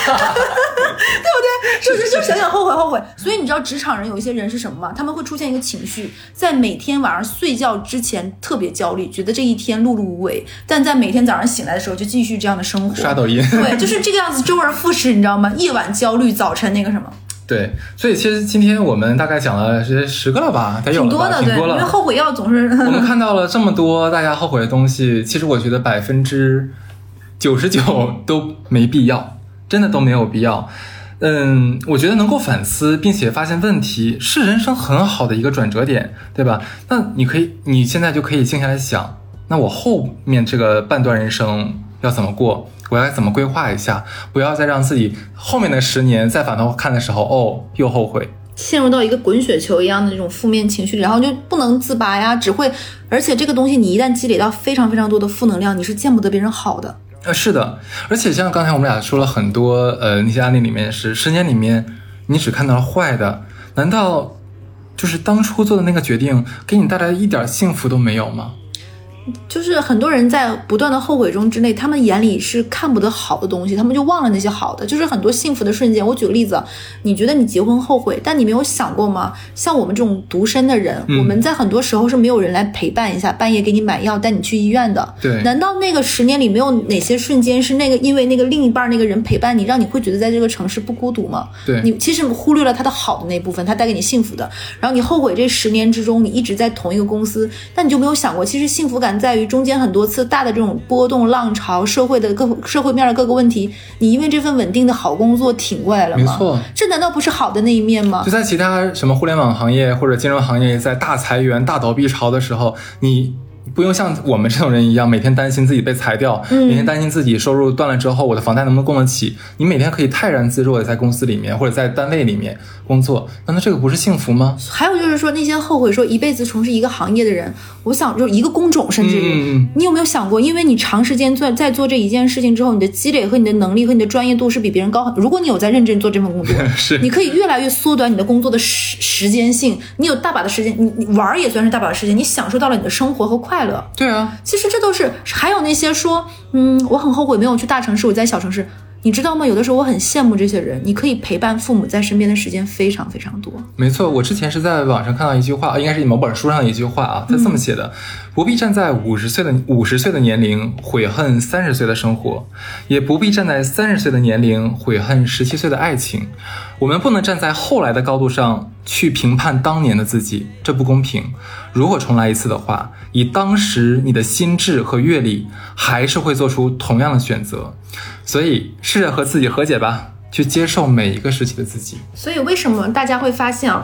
不对？就是就想想后悔后悔。所以你知道职场人有一些人是什么吗？他们会出现一个情绪，在每天晚上睡觉之前特别焦虑，觉得这一天碌碌无为，但在每天早上醒来的时候就继续这样的生活，刷抖音，对，就是这个样子，周而复始，你知道吗？夜晚焦虑，早晨那个什么。对，所以其实今天我们大概讲了十个了吧，得有了吧，挺多的，挺多了，因为后悔药总是我们看到了这么多大家后悔的东西，其实我觉得百分之九十九都没必要，真的都没有必要。嗯，我觉得能够反思并且发现问题是人生很好的一个转折点，对吧？那你可以，你现在就可以静下来想，那我后面这个半段人生要怎么过，我要怎么规划一下，不要再让自己后面的十年再反头看的时候，哦，又后悔，陷入到一个滚雪球一样的这种负面情绪，然后就不能自拔呀，只会，而且这个东西你一旦积累到非常非常多的负能量，你是见不得别人好的。呃，是的，而且像刚才我们俩说了很多，呃，那些案例里面是十年里面你只看到了坏的，难道就是当初做的那个决定给你带来一点幸福都没有吗？就是很多人在不断的后悔中之内，他们眼里是看不得好的东西，他们就忘了那些好的，就是很多幸福的瞬间。我举个例子，你觉得你结婚后悔，但你没有想过吗？像我们这种独身的人、嗯、我们在很多时候是没有人来陪伴一下，半夜给你买药带你去医院的。对，难道那个十年里没有哪些瞬间是那个因为那个另一半那个人陪伴你，让你会觉得在这个城市不孤独吗？对，你其实忽略了他的好的那部分，他带给你幸福的，然后你后悔这十年之中你一直在同一个公司，但你就没有想过其实幸福感在于中间很多次大的这种波动浪潮，社会的各社会面的各个问题，你因为这份稳定的好工作挺过来了吗？没错，这难道不是好的那一面吗？就在其他什么互联网行业或者金融行业在大裁员大倒闭潮的时候，你不用像我们这种人一样每天担心自己被裁掉、嗯、每天担心自己收入断了之后我的房贷能不能供得起，你每天可以泰然自若的在公司里面或者在单位里面工作，难道这个不是幸福吗？还有就是说那些后悔说一辈子从事一个行业的人，我想就是一个工种，甚至于、嗯、你有没有想过，因为你长时间做在做这一件事情之后，你的积累和你的能力和你的专业度是比别人高，如果你有在认真做这份工作是你可以越来越缩短你的工作的时时间性，你有大把的时间，你你玩也算是大把的时间，你享受到了你的生活和快乐快乐，对啊，其实这都是。还有那些说，嗯，我很后悔没有去大城市，我在小城市，你知道吗？有的时候我很羡慕这些人，你可以陪伴父母在身边的时间非常非常多。没错，我之前是在网上看到一句话，应该是某本书上的一句话啊，它这么写的：嗯、不必站在五十岁的五十岁的年龄悔恨三十岁的生活，也不必站在三十岁的年龄悔恨十七岁的爱情。我们不能站在后来的高度上去评判当年的自己，这不公平。如果重来一次的话，以当时你的心智和阅历，还是会做出同样的选择。所以，试着和自己和解吧，去接受每一个时期的自己。所以，为什么大家会发现啊？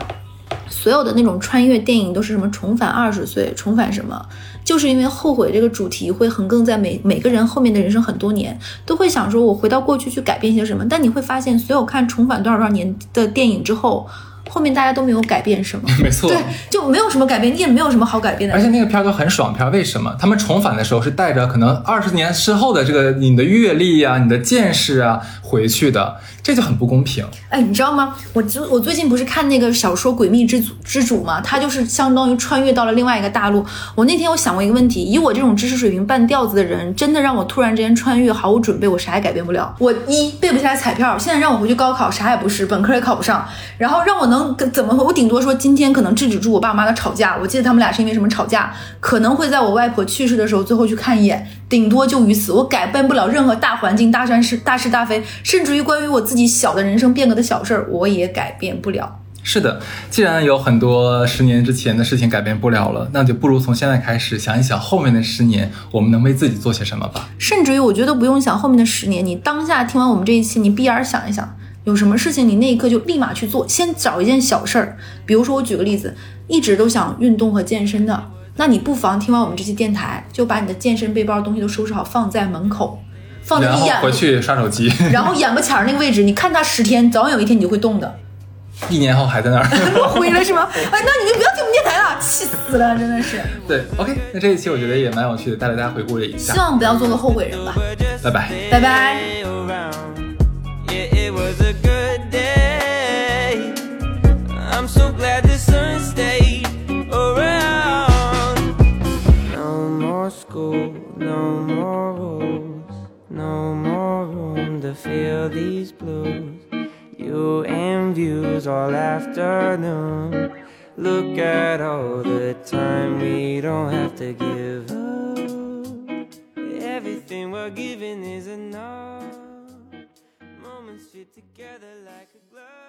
所有的那种穿越电影都是什么重返二十岁，重返什么，就是因为后悔这个主题会横亘在每每个人后面的人生很多年，都会想说我回到过去去改变些什么，但你会发现所有看重返多少多少年的电影之后，后面大家都没有改变什么，没错，对，就没有什么改变，你也没有什么好改变的。而且那个片儿都很爽片，为什么？他们重返的时候是带着可能二十年之后的这个你的阅历啊、你的见识啊回去的，这就很不公平。哎，你知道吗？我我最近不是看那个小说《诡秘之主》之主嘛，他就是相当于穿越到了另外一个大陆。我那天我想过一个问题：以我这种知识水平半吊子的人，真的让我突然之间穿越，毫无准备，我啥也改变不了。我一背不下来彩票，现在让我回去高考，啥也不是，本科也考不上。然后让我能怎么？我顶多说今天可能制止住我爸妈的吵架，我记得他们俩是因为什么吵架，可能会在我外婆去世的时候最后去看一眼，顶多就于此。我改变不了任何大环境、大山事、大是大非，甚至于关于我自己小的人生变革的小事儿，我也改变不了。是的，既然有很多十年之前的事情改变不了了，那就不如从现在开始想一想后面的十年我们能为自己做些什么吧。甚至于我觉得不用想后面的十年，你当下听完我们这一期，你闭眼想一想有什么事情你那一刻就立马去做，先找一件小事儿。比如说我举个例子，一直都想运动和健身的，那你不妨听完我们这期电台，就把你的健身背包的东西都收拾好，放在门口，放在你眼，然后回去刷手机，然后眼巴前那个位置你看它十天，早晚有一天你就会动的。一年后还在那儿落灰了是吗？哎，那你就不要听我们电台了，气死了，真的是。对 ，OK， 那这一期我觉得也蛮有趣的，带着大家回顾了一下，希望不要做个后悔人吧。拜拜，拜拜。Yeah, it was a good day. I'm so glad the sun stayed around. No more school, no more rules, no more room to feel these blues. You and views all afternoon. Look at all the time we don't have to give up. Everything we're giving is enough. Fit together like a glove.